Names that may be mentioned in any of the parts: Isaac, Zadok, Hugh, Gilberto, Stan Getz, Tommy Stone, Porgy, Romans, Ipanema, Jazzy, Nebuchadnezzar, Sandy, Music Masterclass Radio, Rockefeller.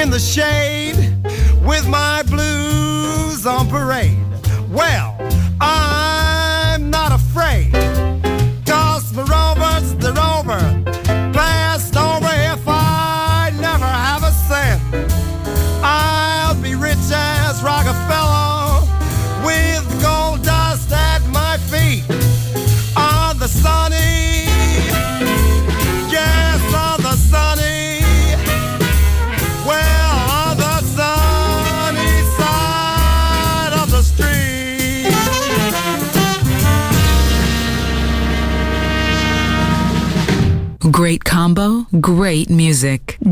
in the shade with my blues on parade. Well, I'm not afraid, 'cause the rover's the rover, passed over if I never have a cent. I'll be rich as Rockefeller with gold dust at my feet on the sunny, yes, on the sunny. Great combo, great music.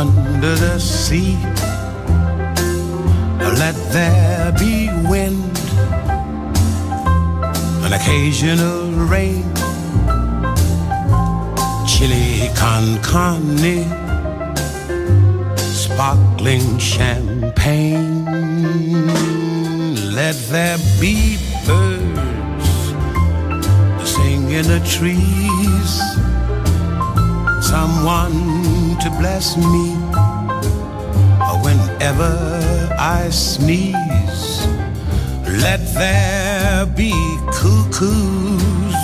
Under the sea, let there be wind, an occasional rain, chili con carne, sparkling champagne. Let there be birds singing in the trees, someone to bless me whenever I sneeze. Let there be cuckoos,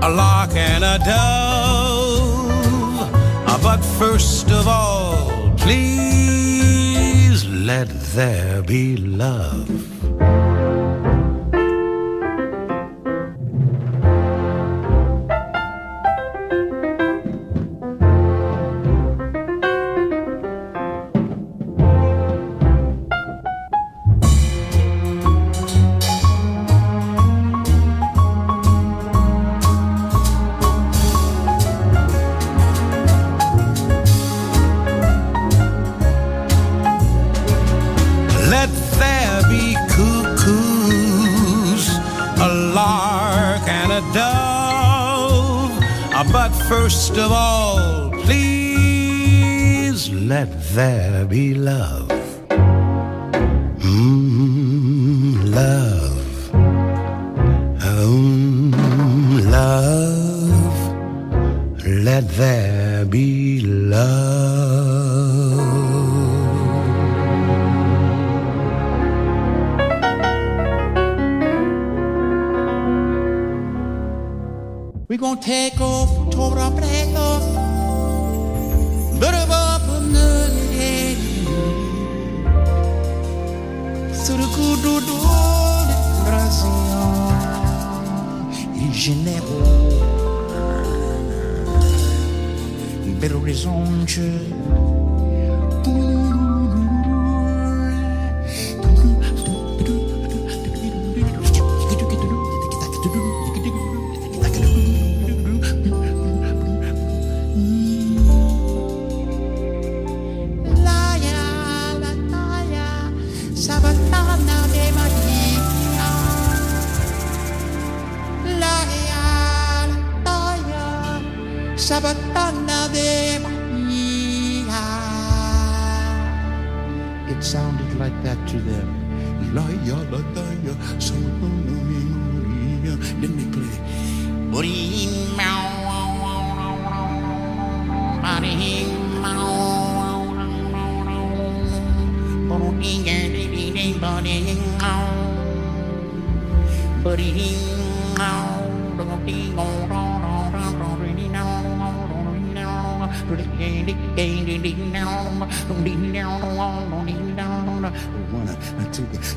a lark and a dove. But first of all, please, let there be love. First of all, please, let there be love. Love. Love. Let there be love. We're gonna take off toward our black off, but above another day. Sur le coup d'eau de Brazil, in Genève, belle horizonte. It sounded like that to them. Then they play.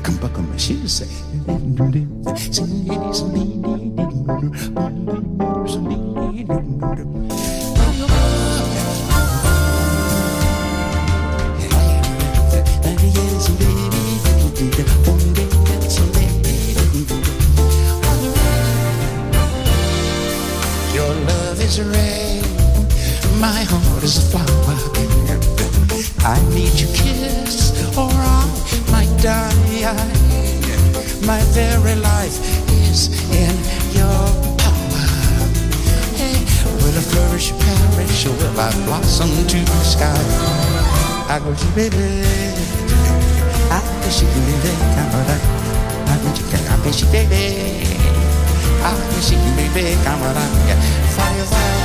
Come back on my shoes, say. My heart is a flower. I need your kiss or I might die. My very life is in your power. Hey, will I flourish or perish, or will I blossom to the sky? I got you, baby. I wish you could be there. I got you, baby. I wish you, baby. I wish you could be there. Come on, fire, fire.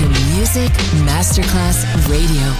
Music Masterclass Radio.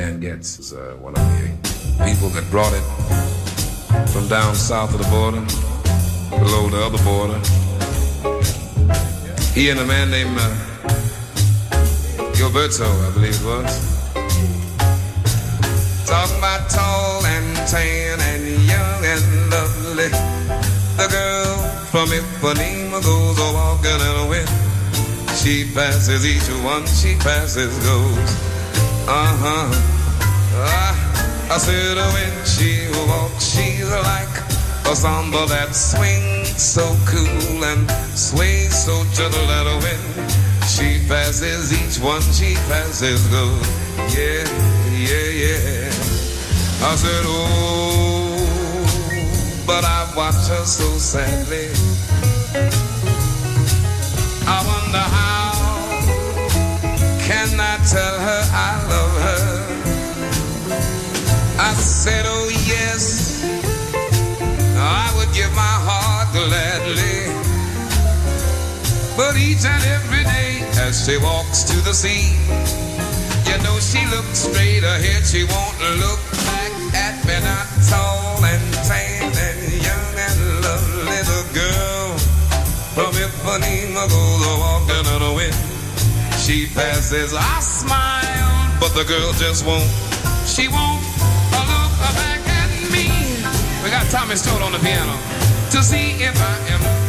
Stan Getz is one of the people that brought it from down south of the border, below the other border. He and a man named Gilberto, I believe it was. Talking about tall and tan and young and lovely. The girl from Ipanema goes a walking and a wind. She passes each one, she passes, goes, uh-huh. I said when she walks, she's like a samba that swings so cool and sways so gentle that when she passes each one, she passes, goes, yeah, yeah, yeah. I said, oh, but I watch her so sadly. I wonder how can I tell her I love her? I said, oh yes, I would give my heart gladly. But each and every day as she walks to the sea, you know she looks straight ahead, she won't look back at me, not tall and tan and young and lovely, the girl from Ipanema goes a-walking on the wind. She passes, I smile, but the girl just won't. She won't look back at me. We got Tommy Stone on the piano to see if I am.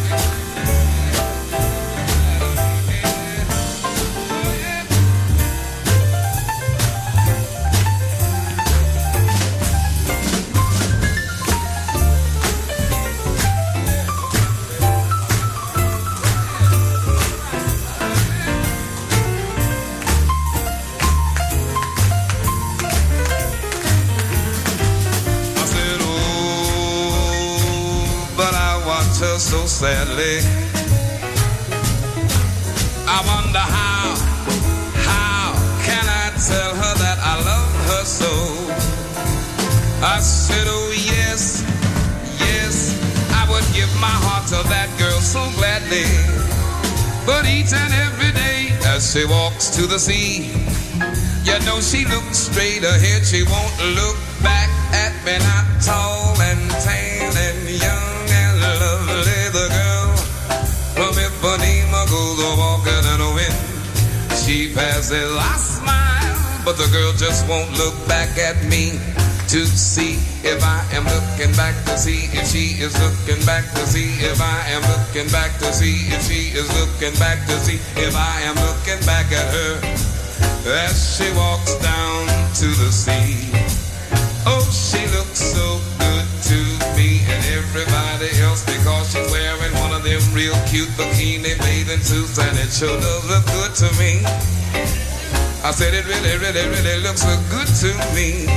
So sadly, I wonder how can I tell her that I love her so? I said, oh yes, yes, I would give my heart to that girl so gladly. But each and every day as she walks to the sea, you know she looks straight ahead, she won't look back at me, not tall and tan and young. Ipanema goes a-walking in the wind. She passes, I smile, but the girl just won't look back at me to see if I am looking back, to see if she is looking back, to see if I am looking back, to see if she is looking back, to see if I am looking back at her as she walks down to the sea. Oh, she looks so good to me and everybody else because she's wearing one of them real cute bikini bathing suits and it sure does look good to me. I said it really, really, really looks so good to me.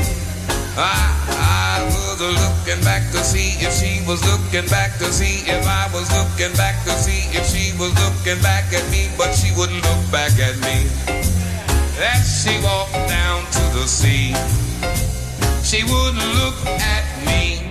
I was looking back to see if she was looking back, to see if I was looking back, to see if she was looking back at me, but she wouldn't look back at me as she walked down to the sea. She wouldn't look at me.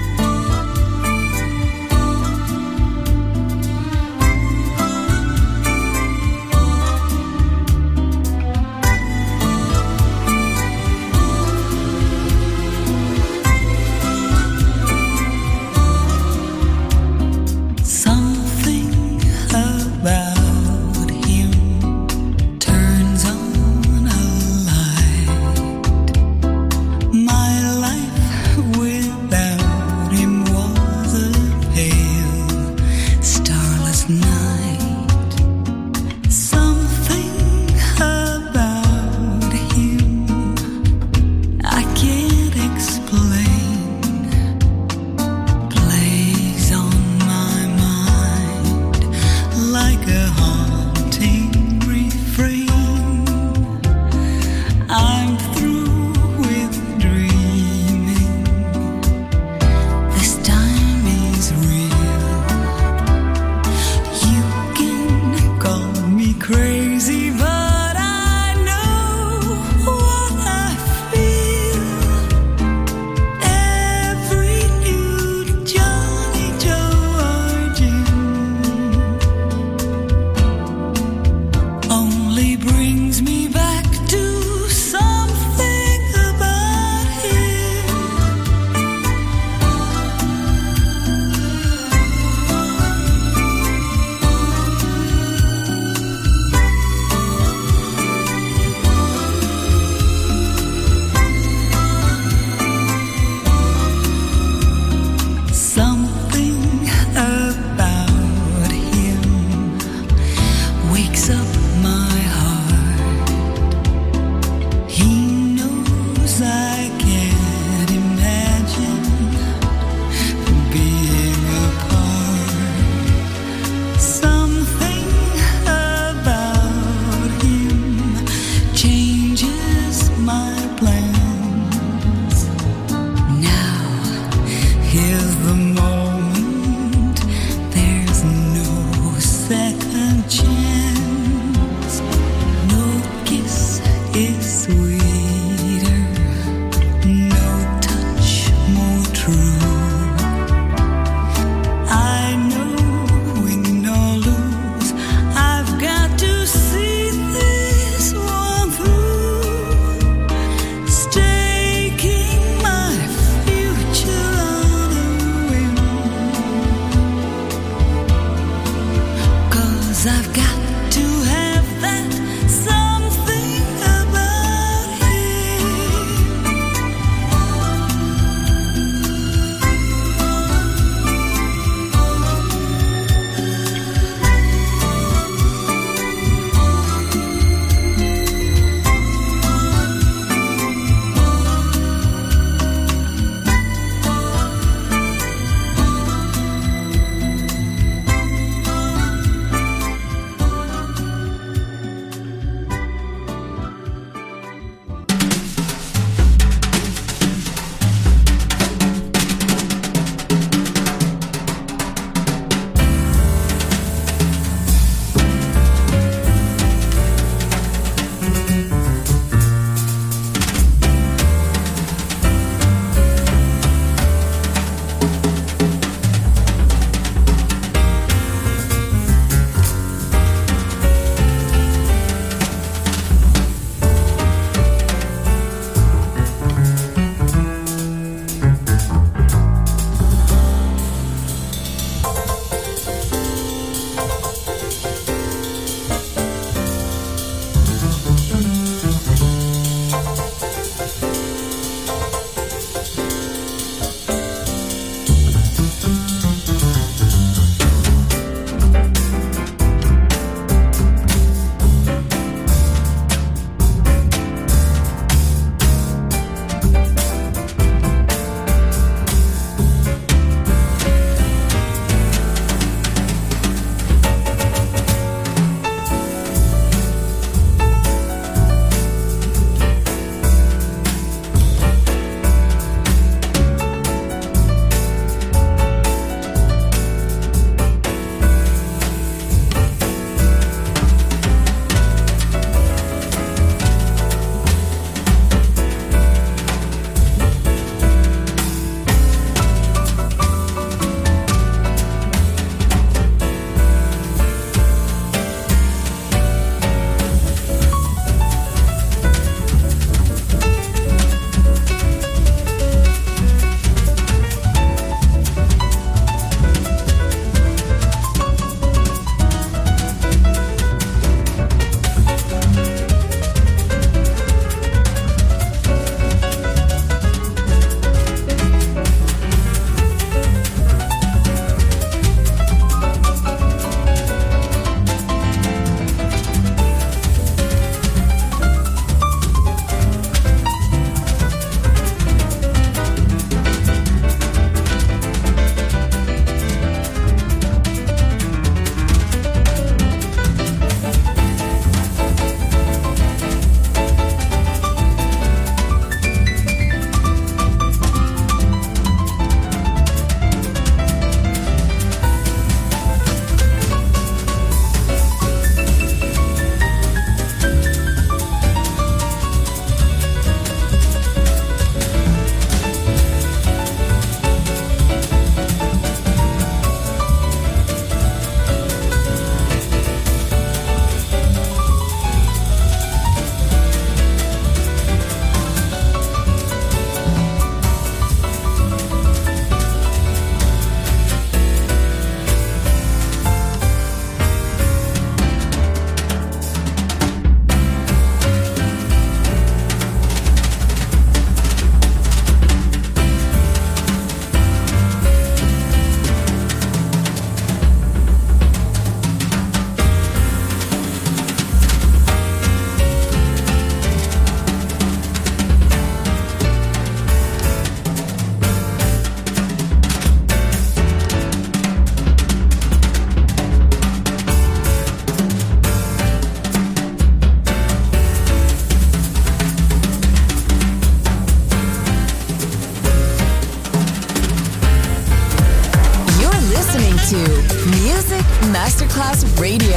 Masterclass Radio,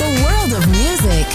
the world of music.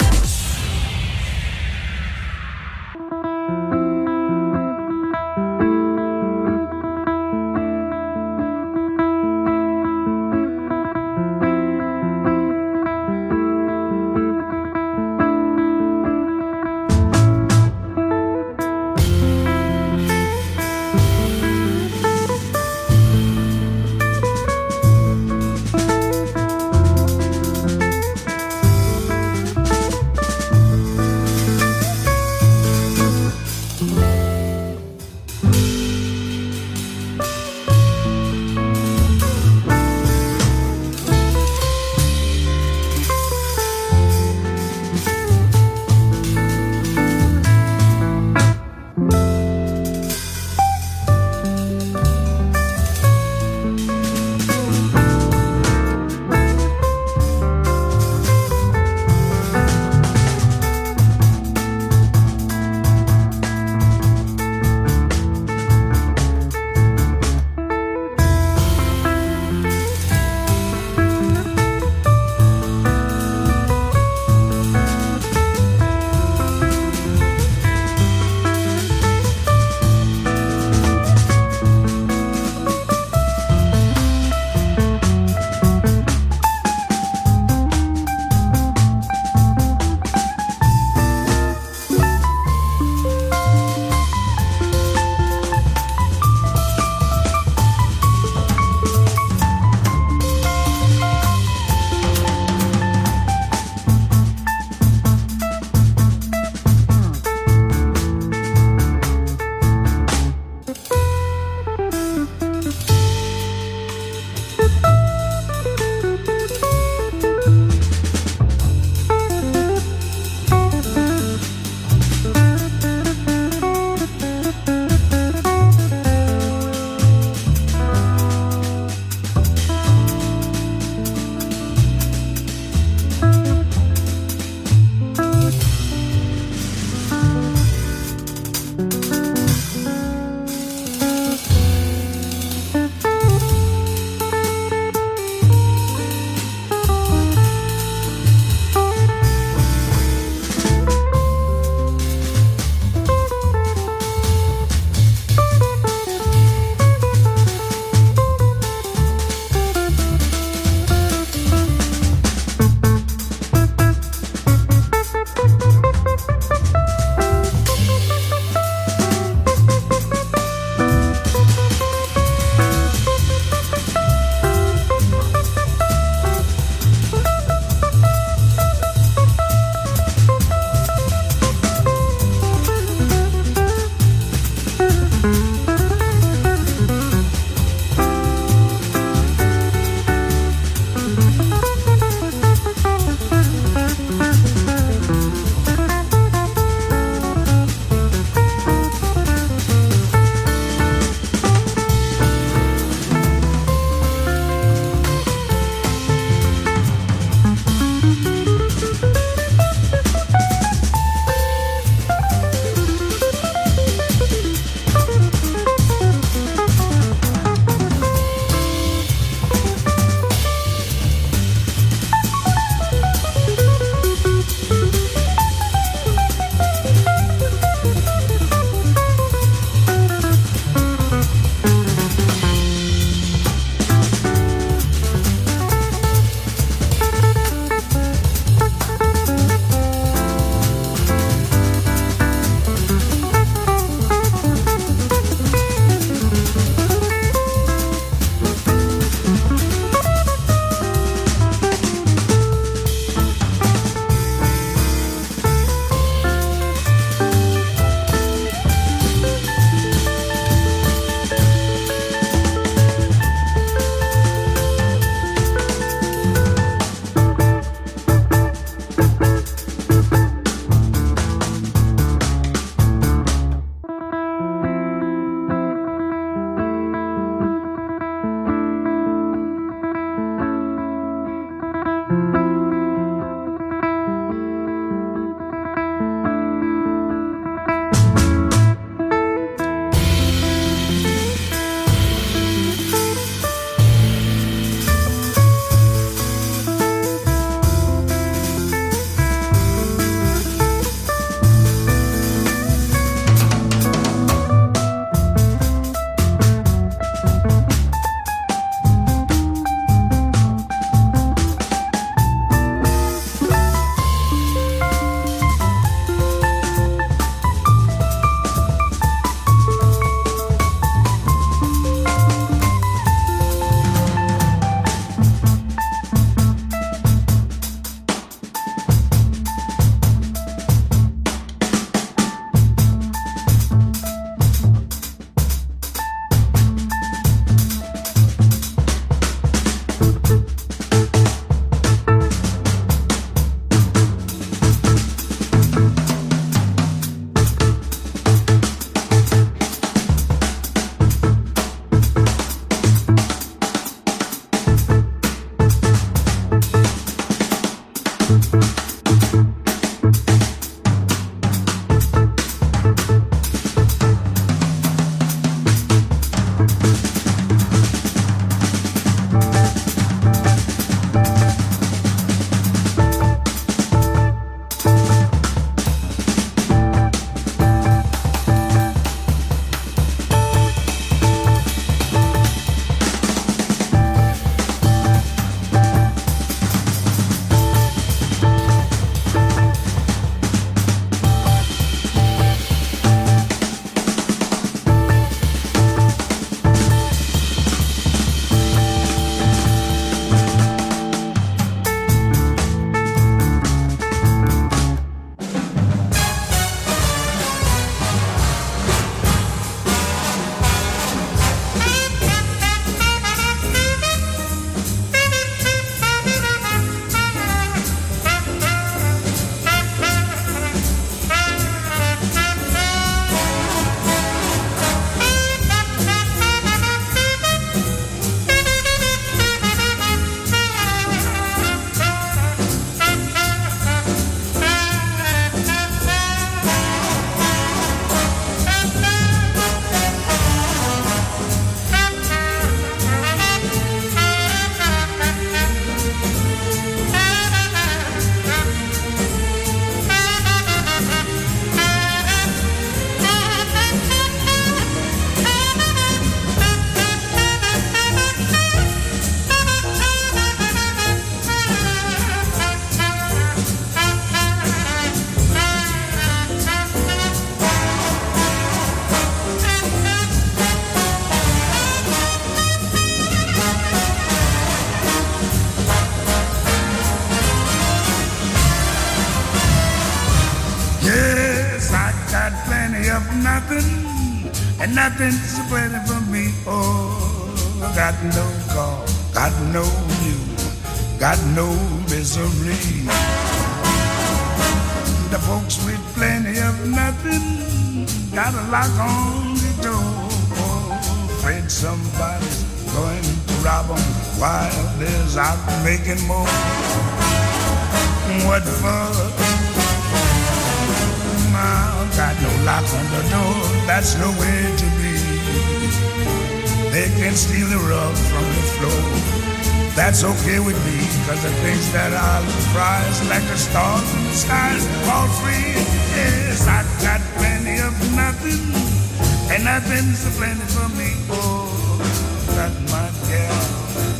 and nothing's waiting for me. Oh, I got no call, got no news, got no misery. The folks with plenty of nothing got a lock on the door. Oh, afraid somebody's going to rob them while there's out making more. What for? I got no lock on the door, that's no way to be. They can steal the rug from the floor. That's okay with me, cause the things that I prize, like the stars in the skies, all free. Yes, I got plenty of nothing, and nothing's so plenty for me. Oh, got my girl,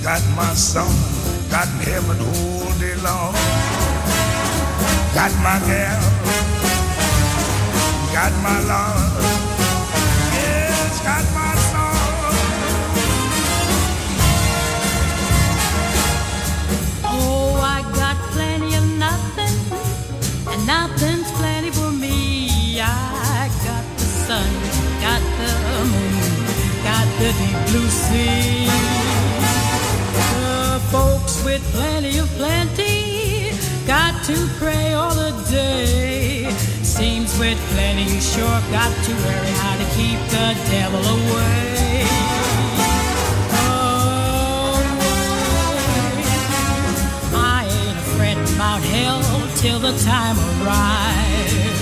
got my son, got heaven all day long. Got my girl, got my love, yes, got my soul. Oh, I got plenty of nothing, and nothing's plenty for me. I got the sun, got the moon, got the deep blue sea. The folks with plenty of plenty got to pray all the day. Seems with plenty you sure got to worry how to keep the devil away. Oh, I ain't afraid about hell till the time arrives.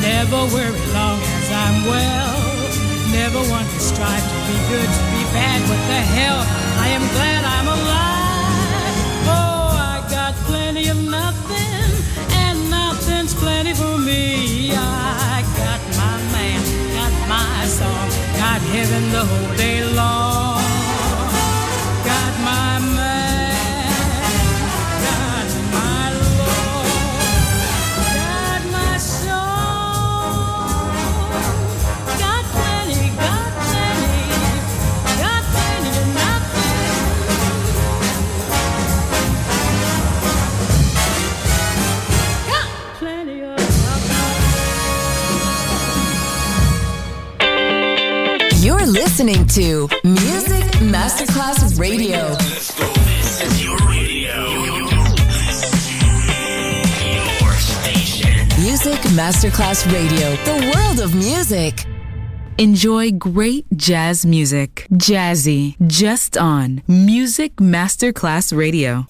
Never worry long as I'm well. Never want to strive to be good, to be bad. What the hell, I am glad I'm alive. Oh, I got plenty of nothing, nothing's plenty for me. I got my man, got my song, got heaven the whole day long. Got my man, got my Lord, got my soul. Got plenty, of nothing. You're listening to Music Masterclass Radio. Let's go. This is your radio. Your station. Music Masterclass Radio. The world of music. Enjoy great jazz music. Jazzy. Just on Music Masterclass Radio.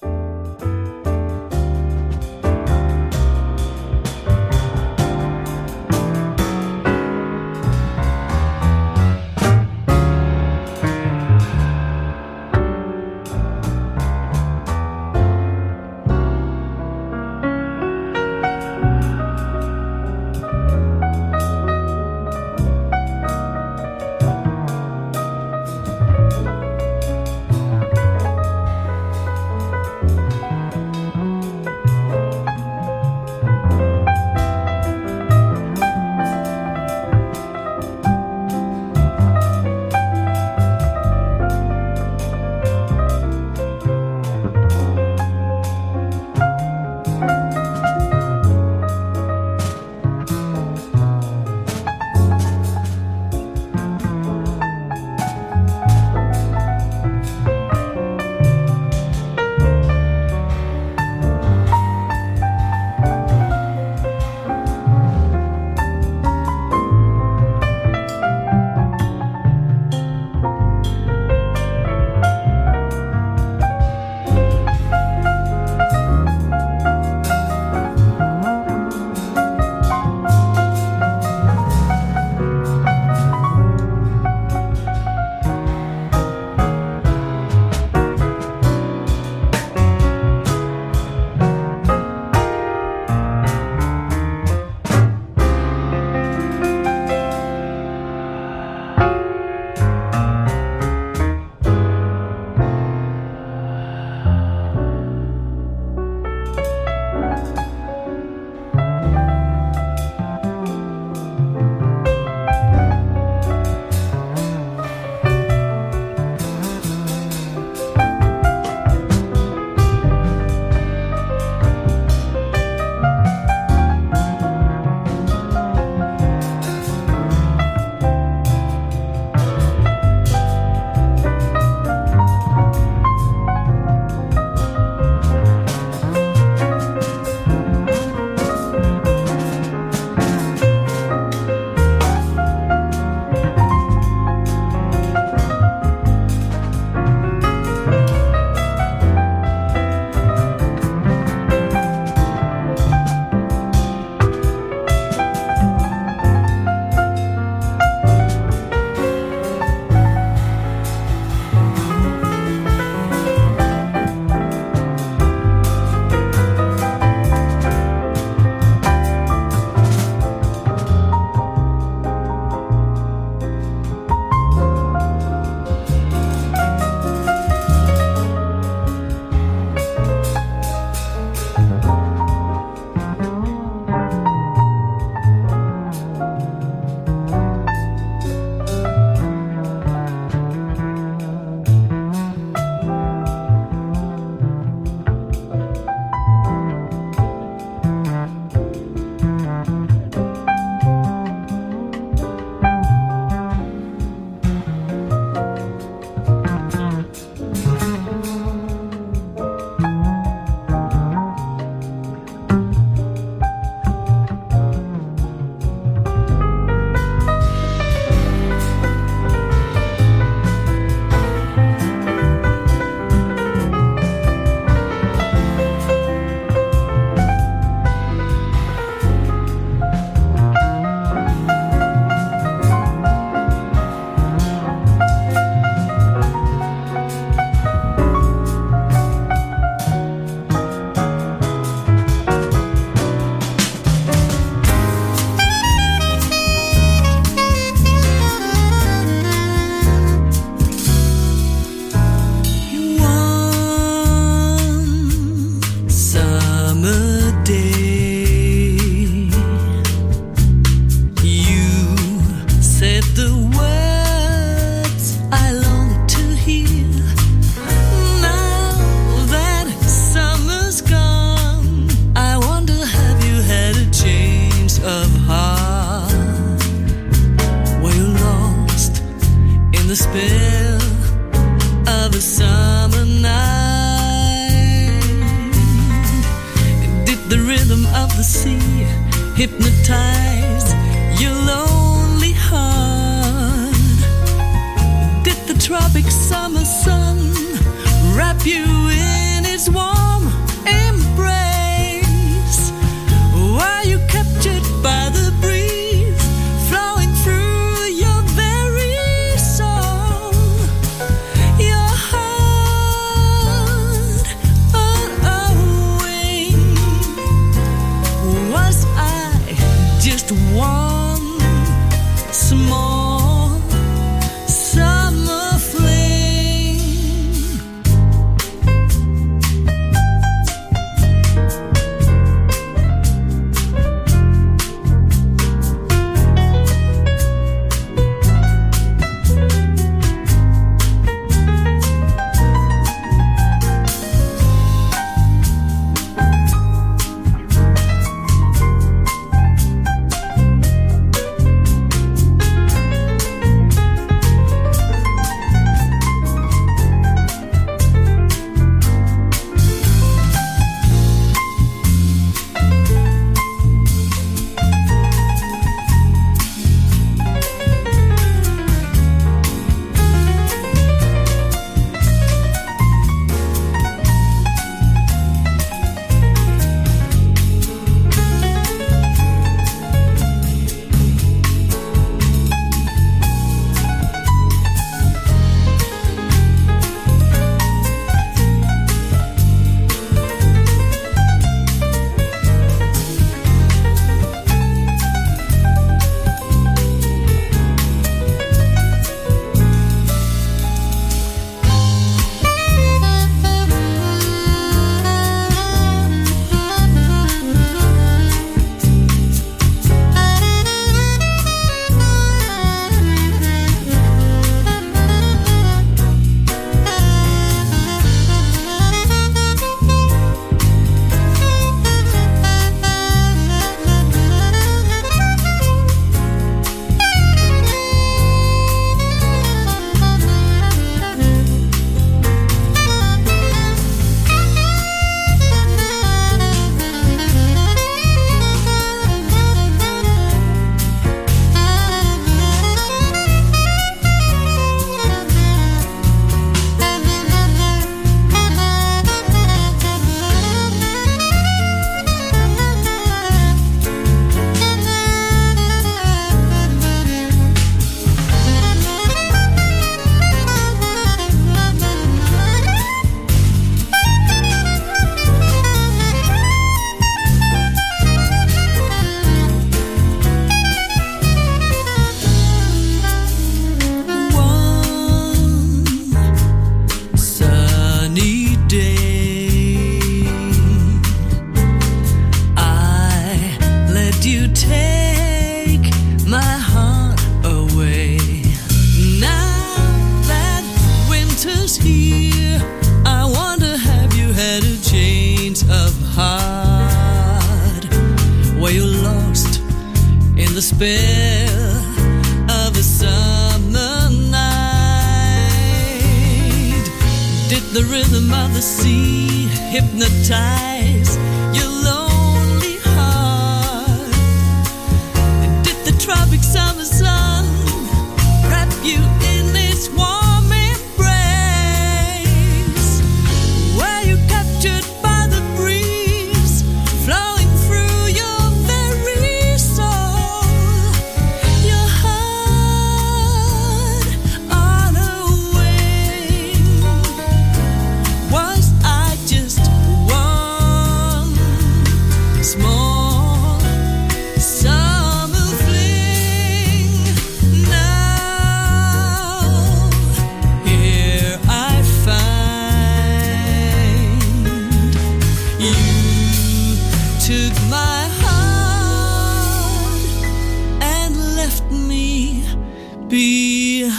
You're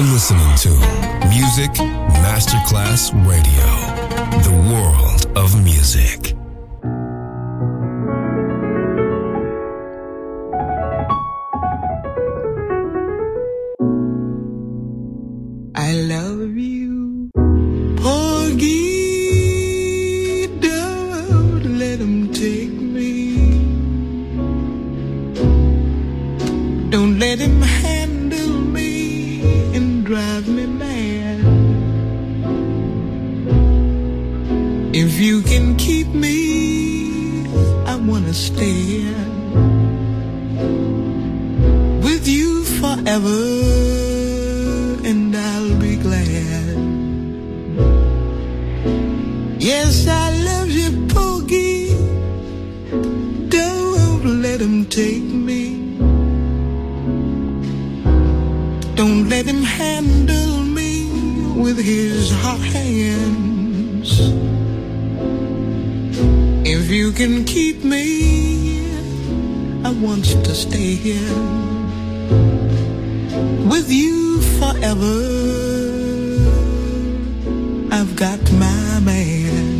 listening to Music Masterclass Radio, the world of music. I love you, Porgy, don't let him take me. Don't let him handle me and drive me mad. If you can keep me, I wanna stand with you forever. Yes, I love you, Porgy. Don't let him take me. Don't let him handle me with his hot hands. If you can keep me, I want to stay here with you forever. I've got my man.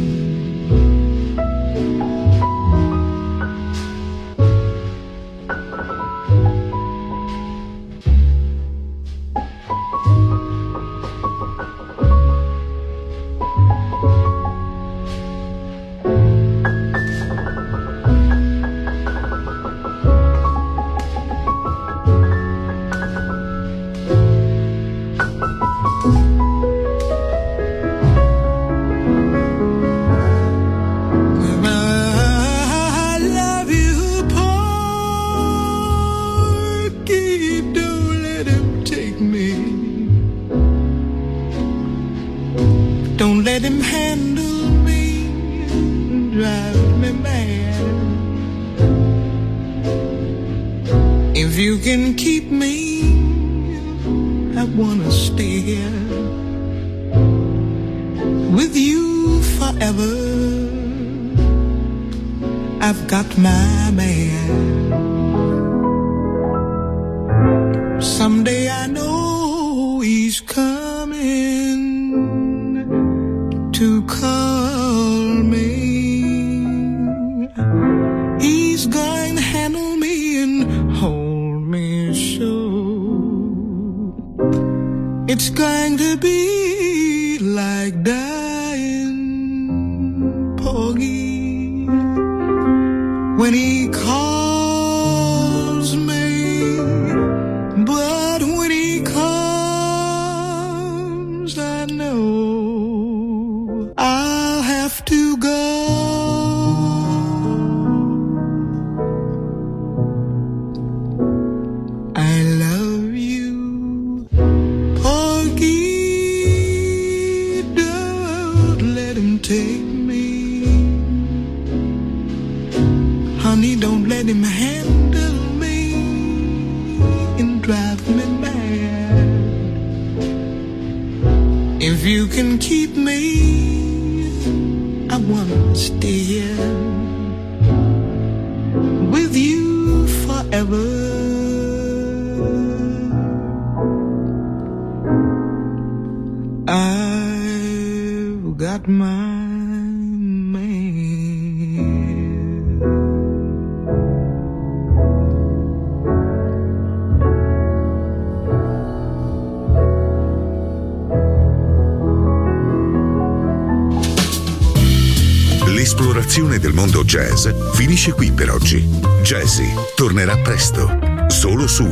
L'esplorazione del mondo jazz finisce qui per oggi. Jazzy tornerà presto, solo su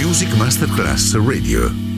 Music Masterclass Radio.